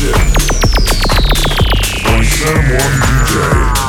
Session by Sam1 DJ.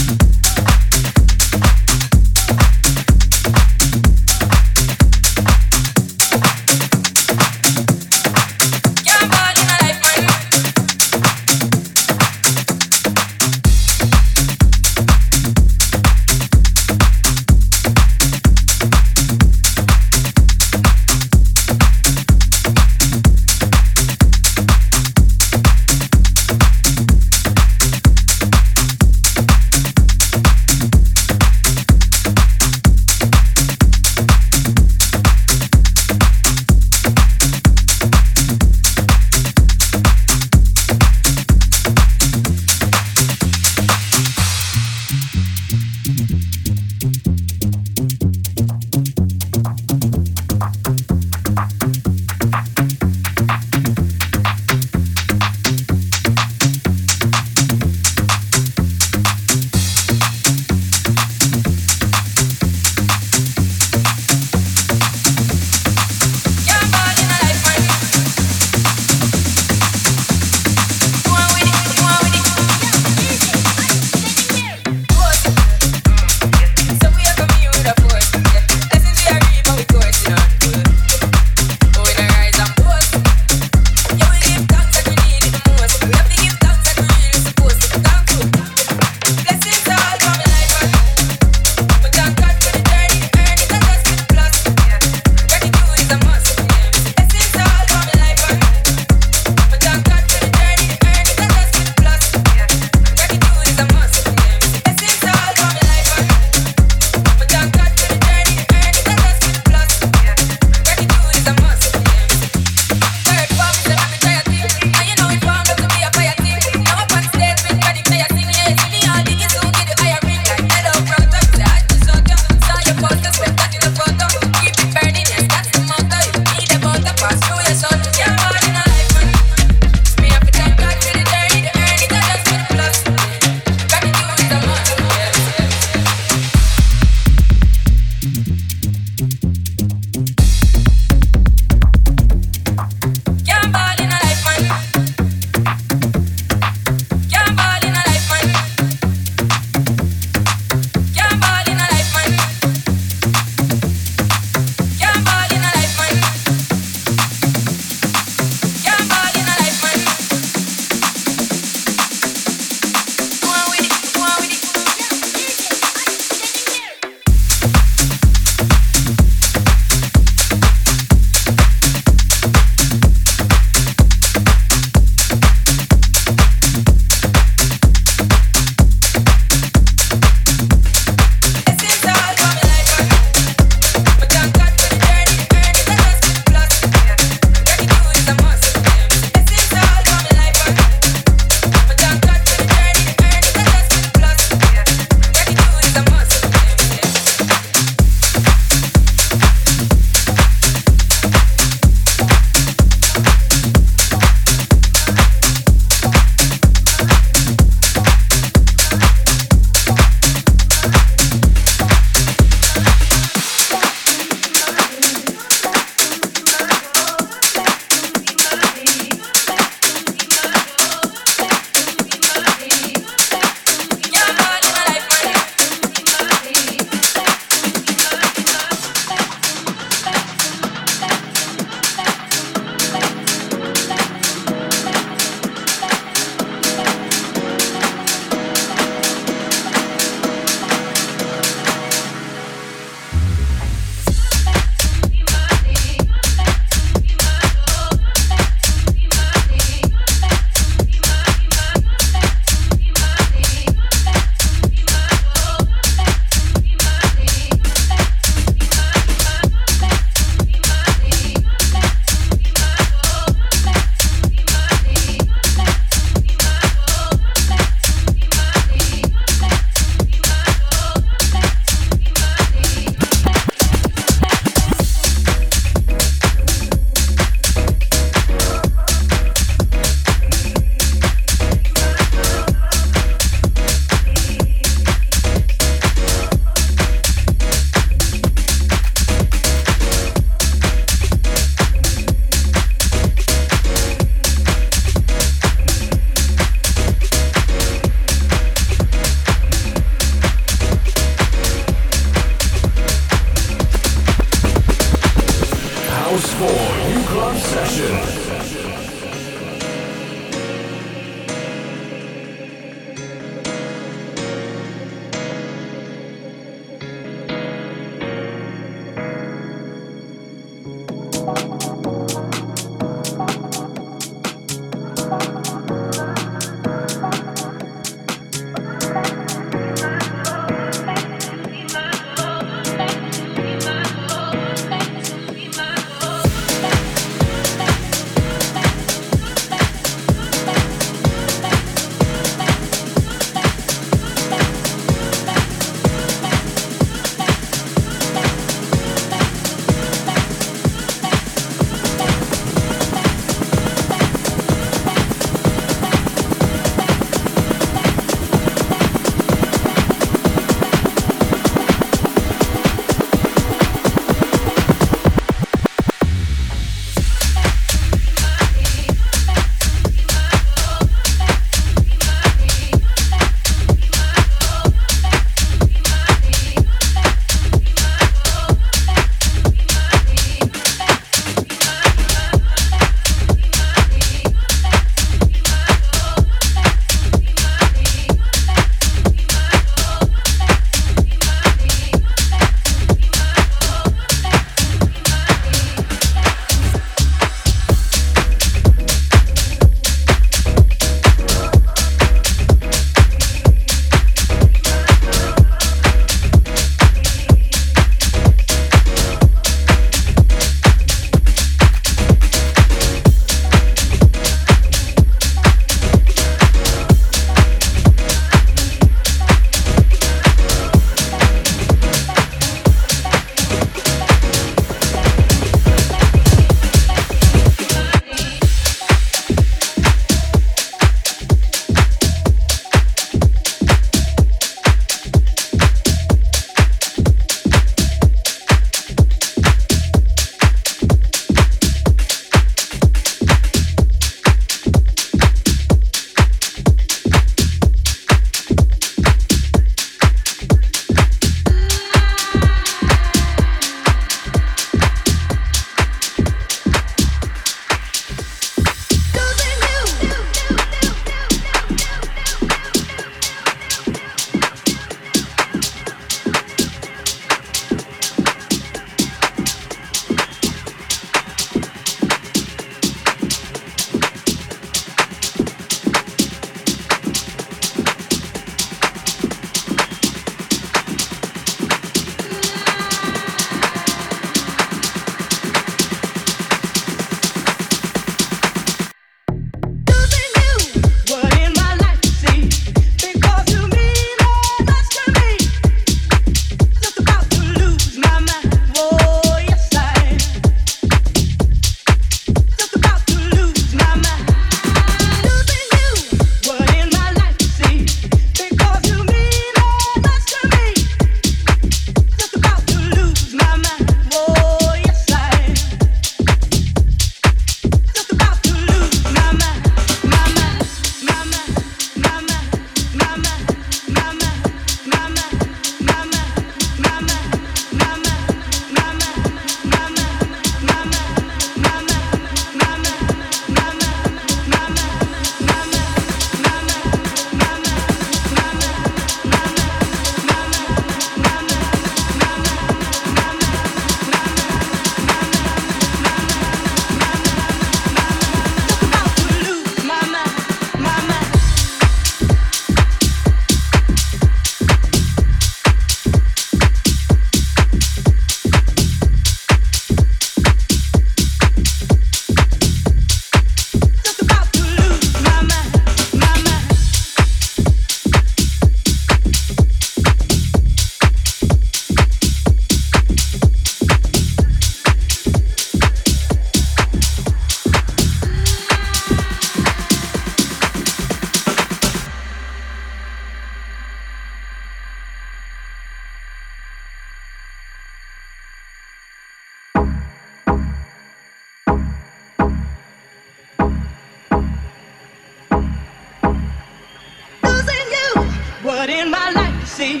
good in my life, you see,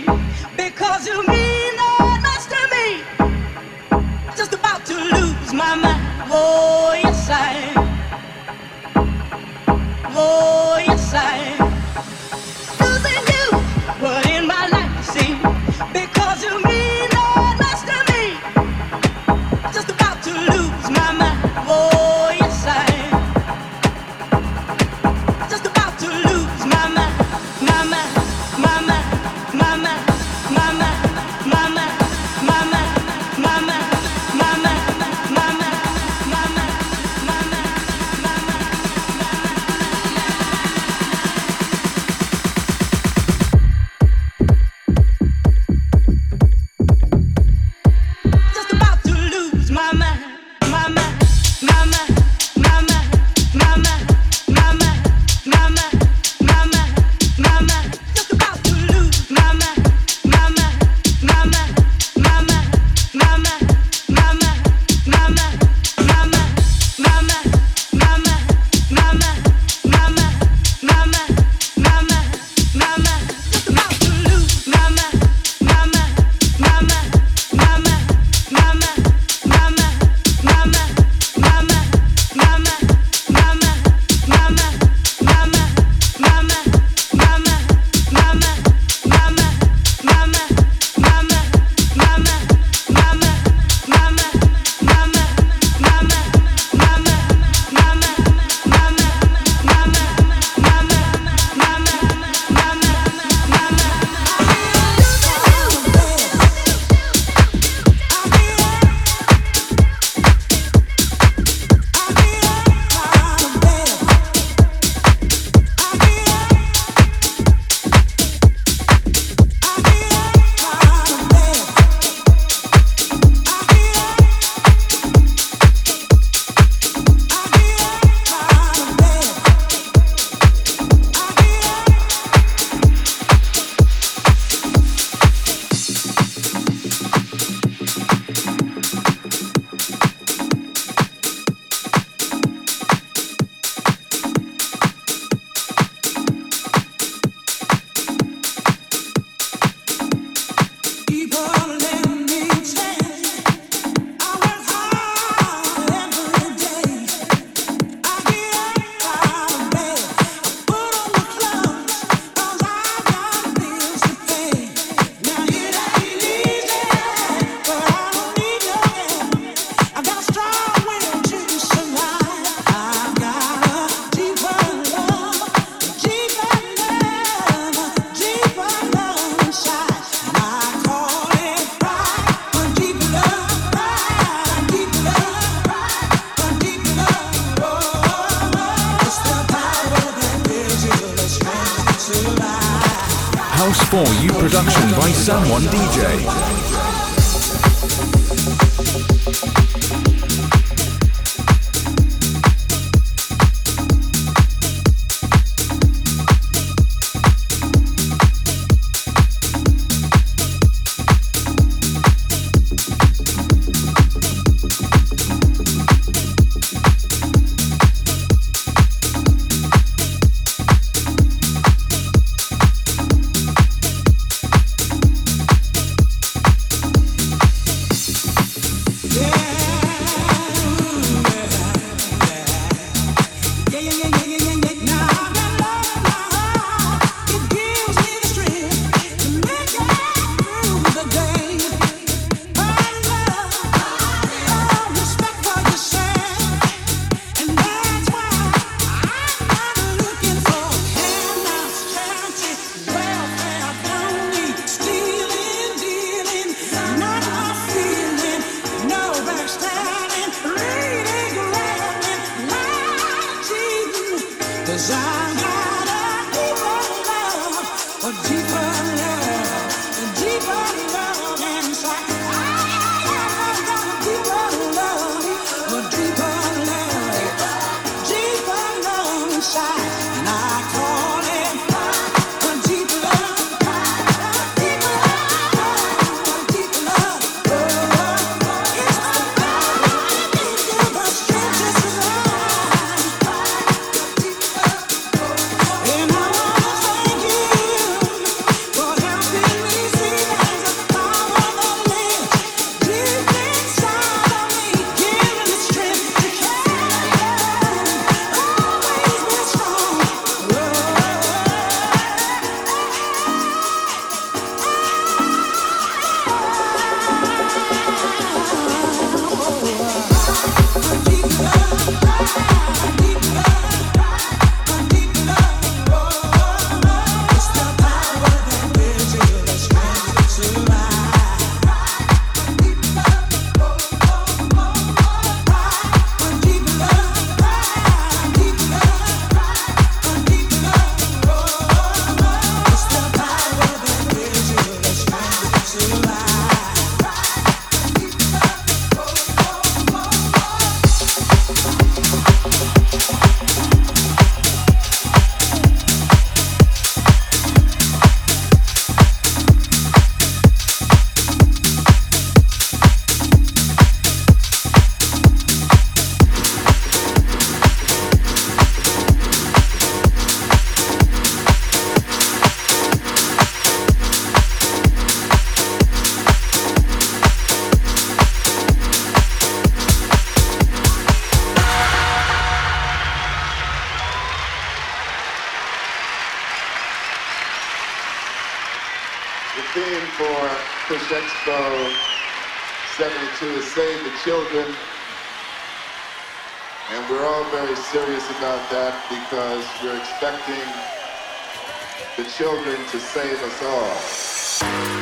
because you mean that much to me. Just about to lose my mind. Oh, yes, I am. Oh, yes, I am. Losing you, good in my life, you see, because you mean that much to me. Just about to lose my mind. Oh, yes, I am. Just about to lose my mind. My mind, my mind, my mind, my mind, my mind, my mind, my mind, my mind, my mind, my mind, my mind, my mind. Just about to lose my mind, my mind, my mind, my mind, my mind, my mind, my mind. Production by Sam1 DJ. theme for Push Expo 72 is Save the Children. And we're all very serious about that because we're expecting the children to save us all.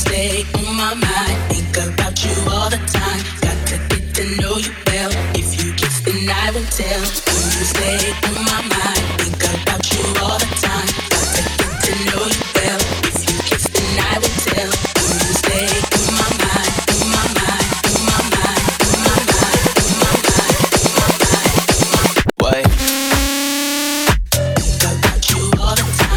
Stay. my mind. Think about you all the time. Got to get to know you well. If you kiss, then I will tell. When you stay on my mind. Think about you all the time. Got to get to know you well. If you kiss, then I will tell. When you stay on my mind. On my mind. On my mind. On my mind. On my mind. On my mind. What? Think about you all the time.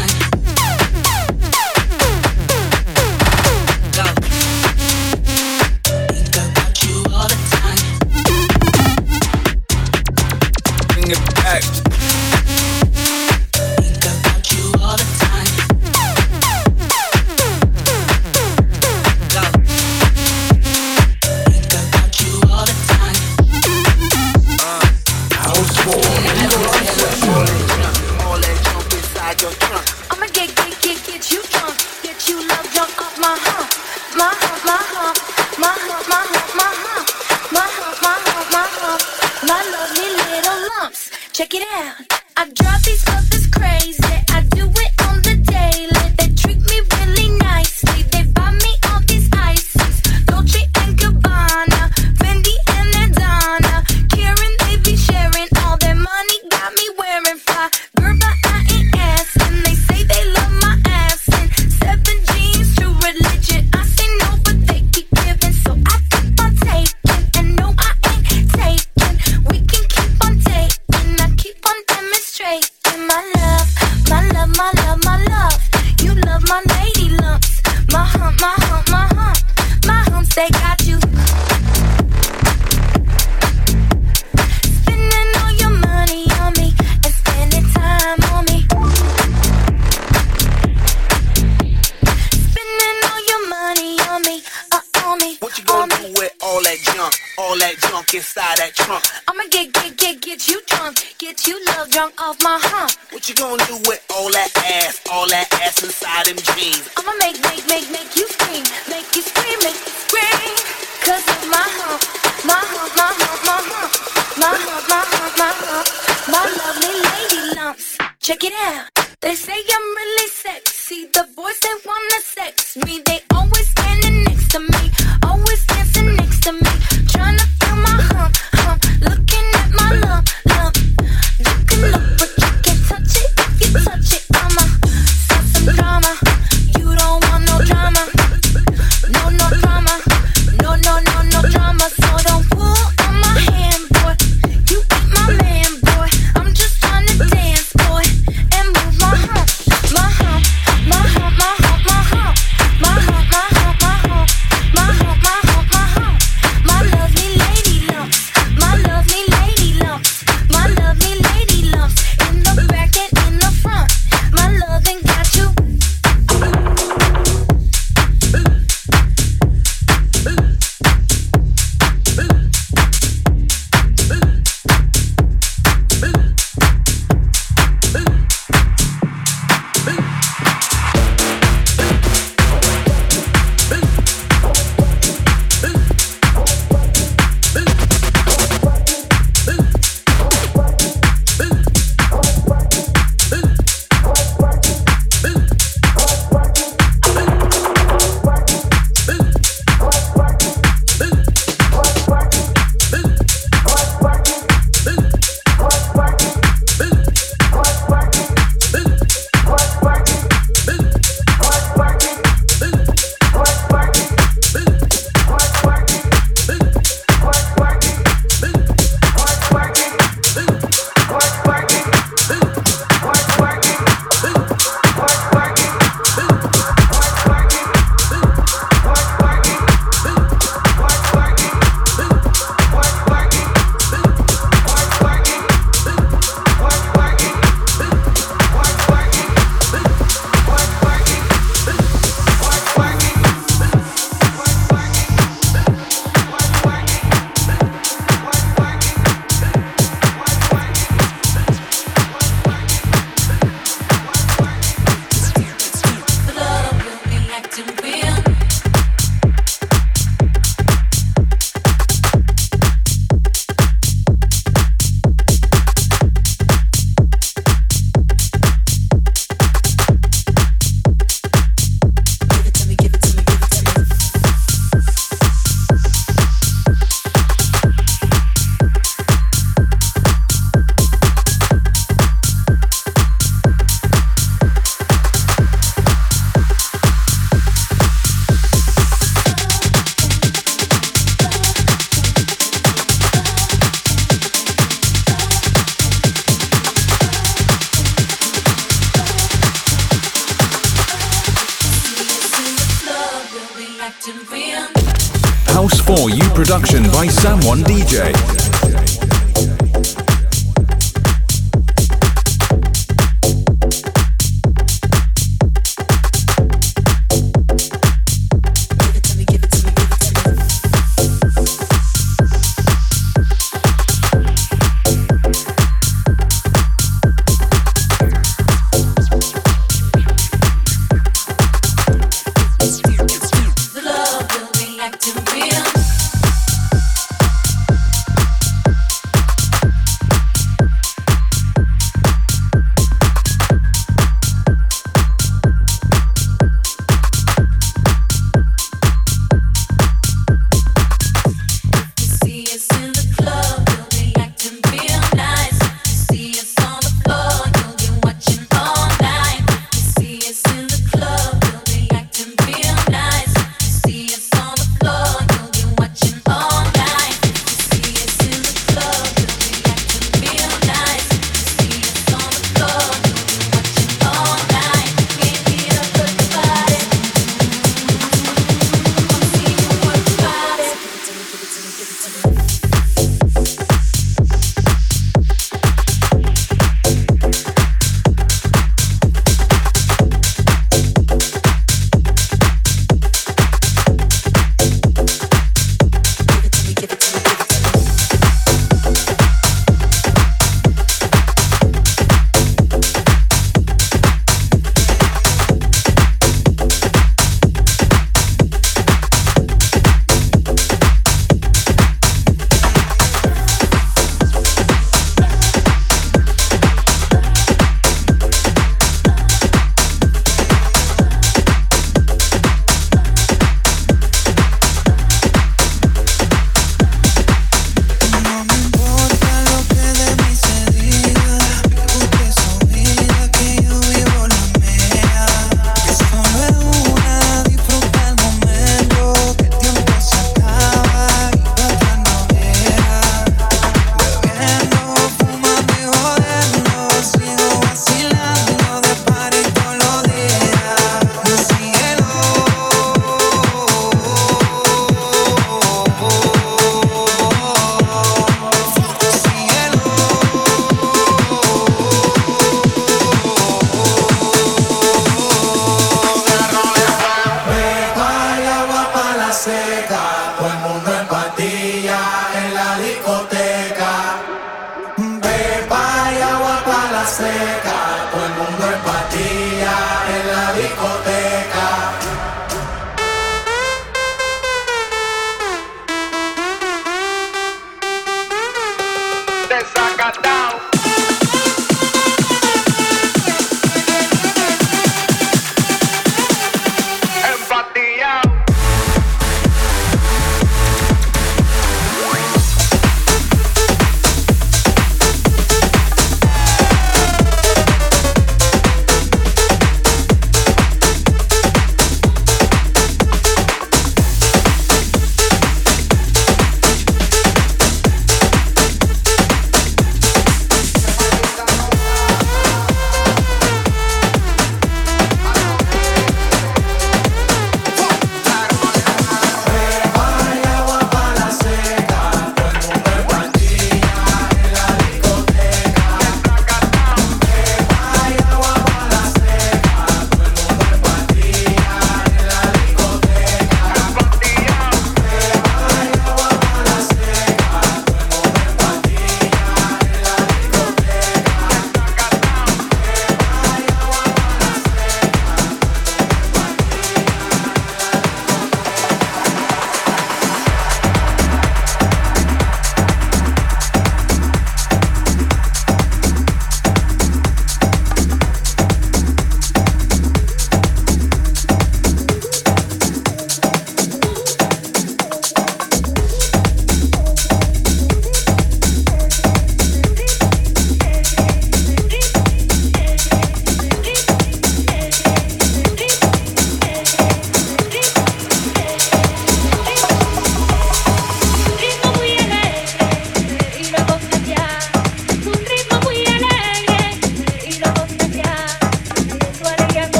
House 4 U production by Sam1 DJ. To be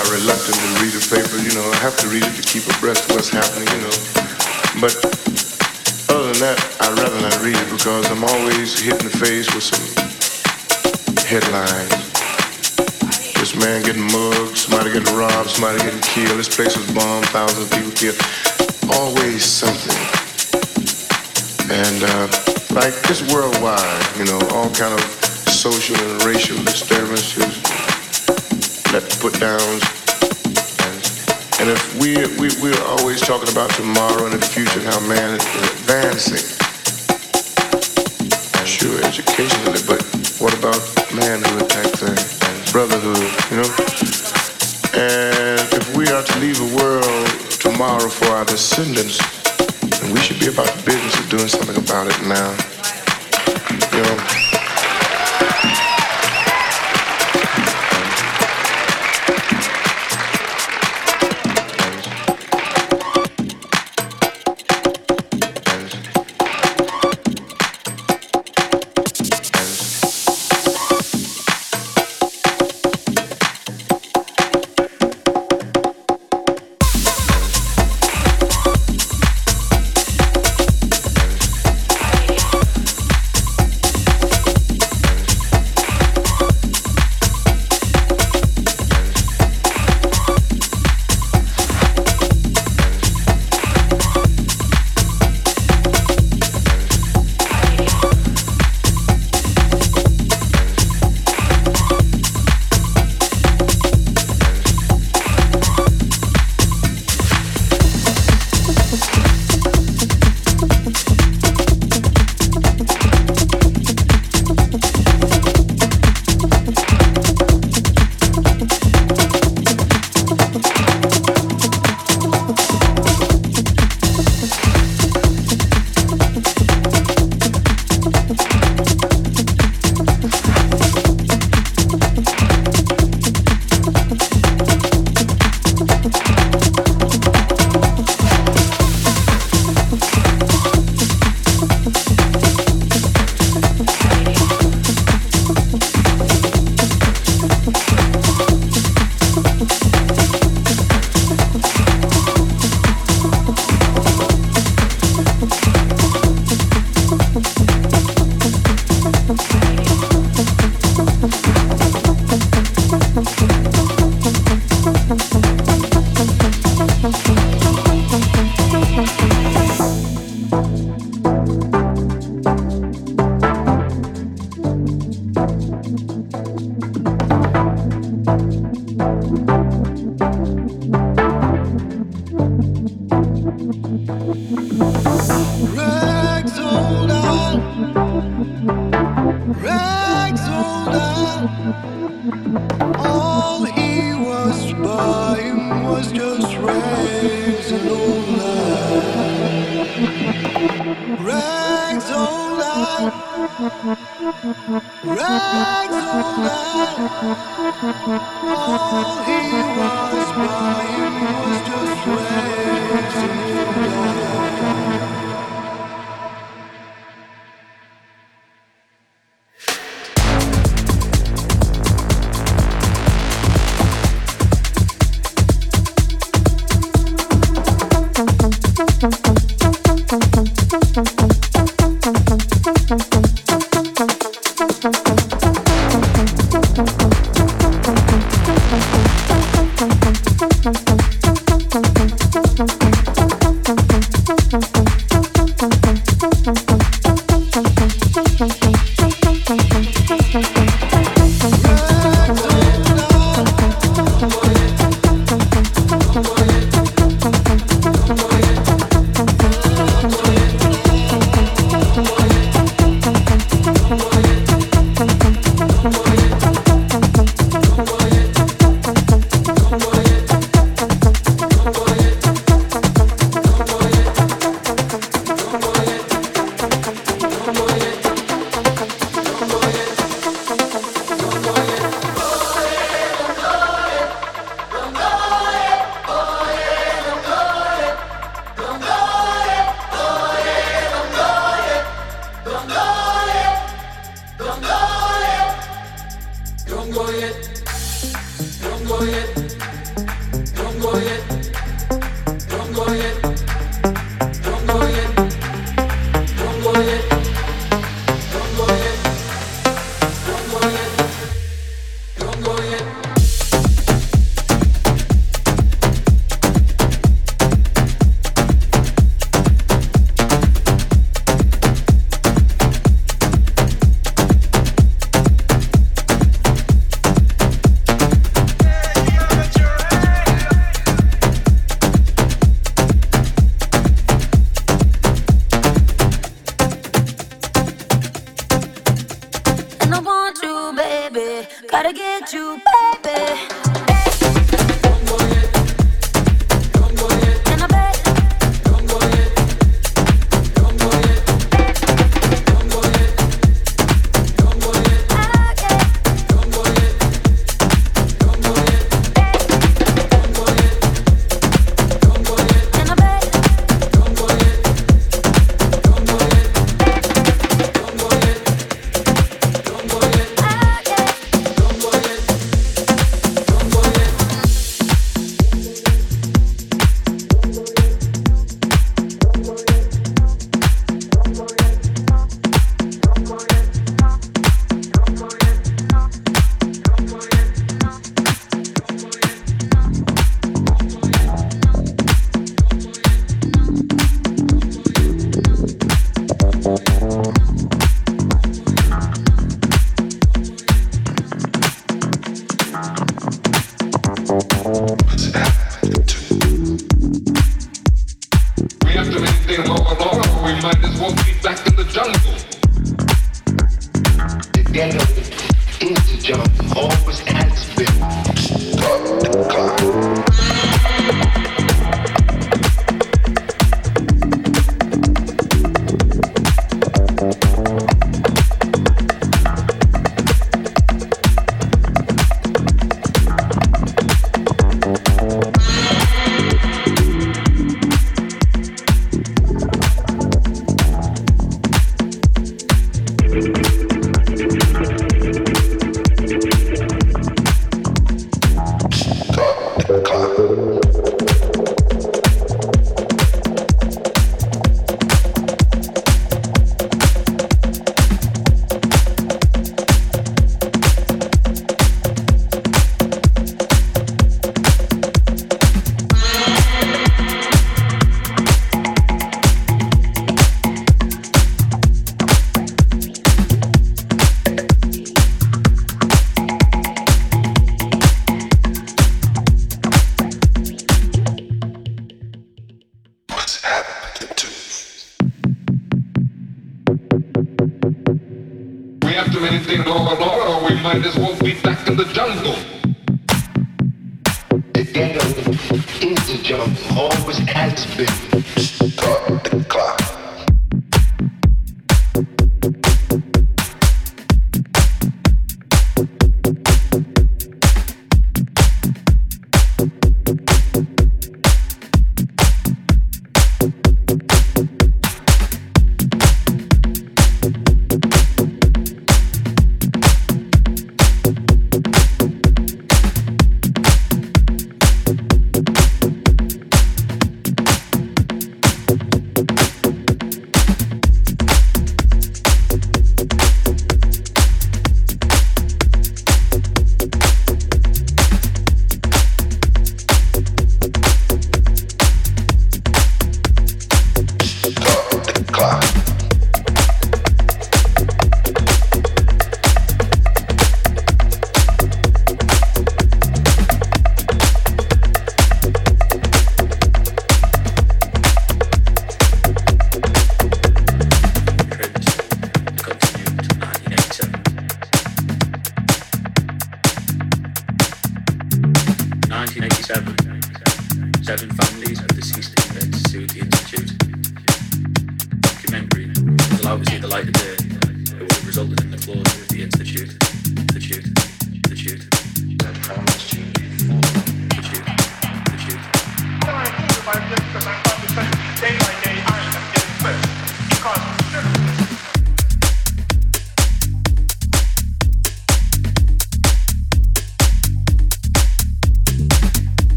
I reluctantly read a paper, you know, I have to read it to keep abreast of what's happening, you know. But other than that, I'd rather not read it because I'm always hit in the face with some headlines. This man getting mugged, somebody getting robbed, somebody getting killed, this place was bombed, thousands of people killed. Always something. And like just worldwide, you know, all kind of social and racial disturbances, let's put downs, and if we're always talking about tomorrow and the future and how man is advancing, sure educationally, but what about manhood type thing, brotherhood, you know? And if we are to leave the world tomorrow for our descendants, then we should be about the business of doing something about it now, you know?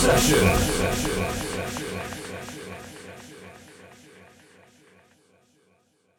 session.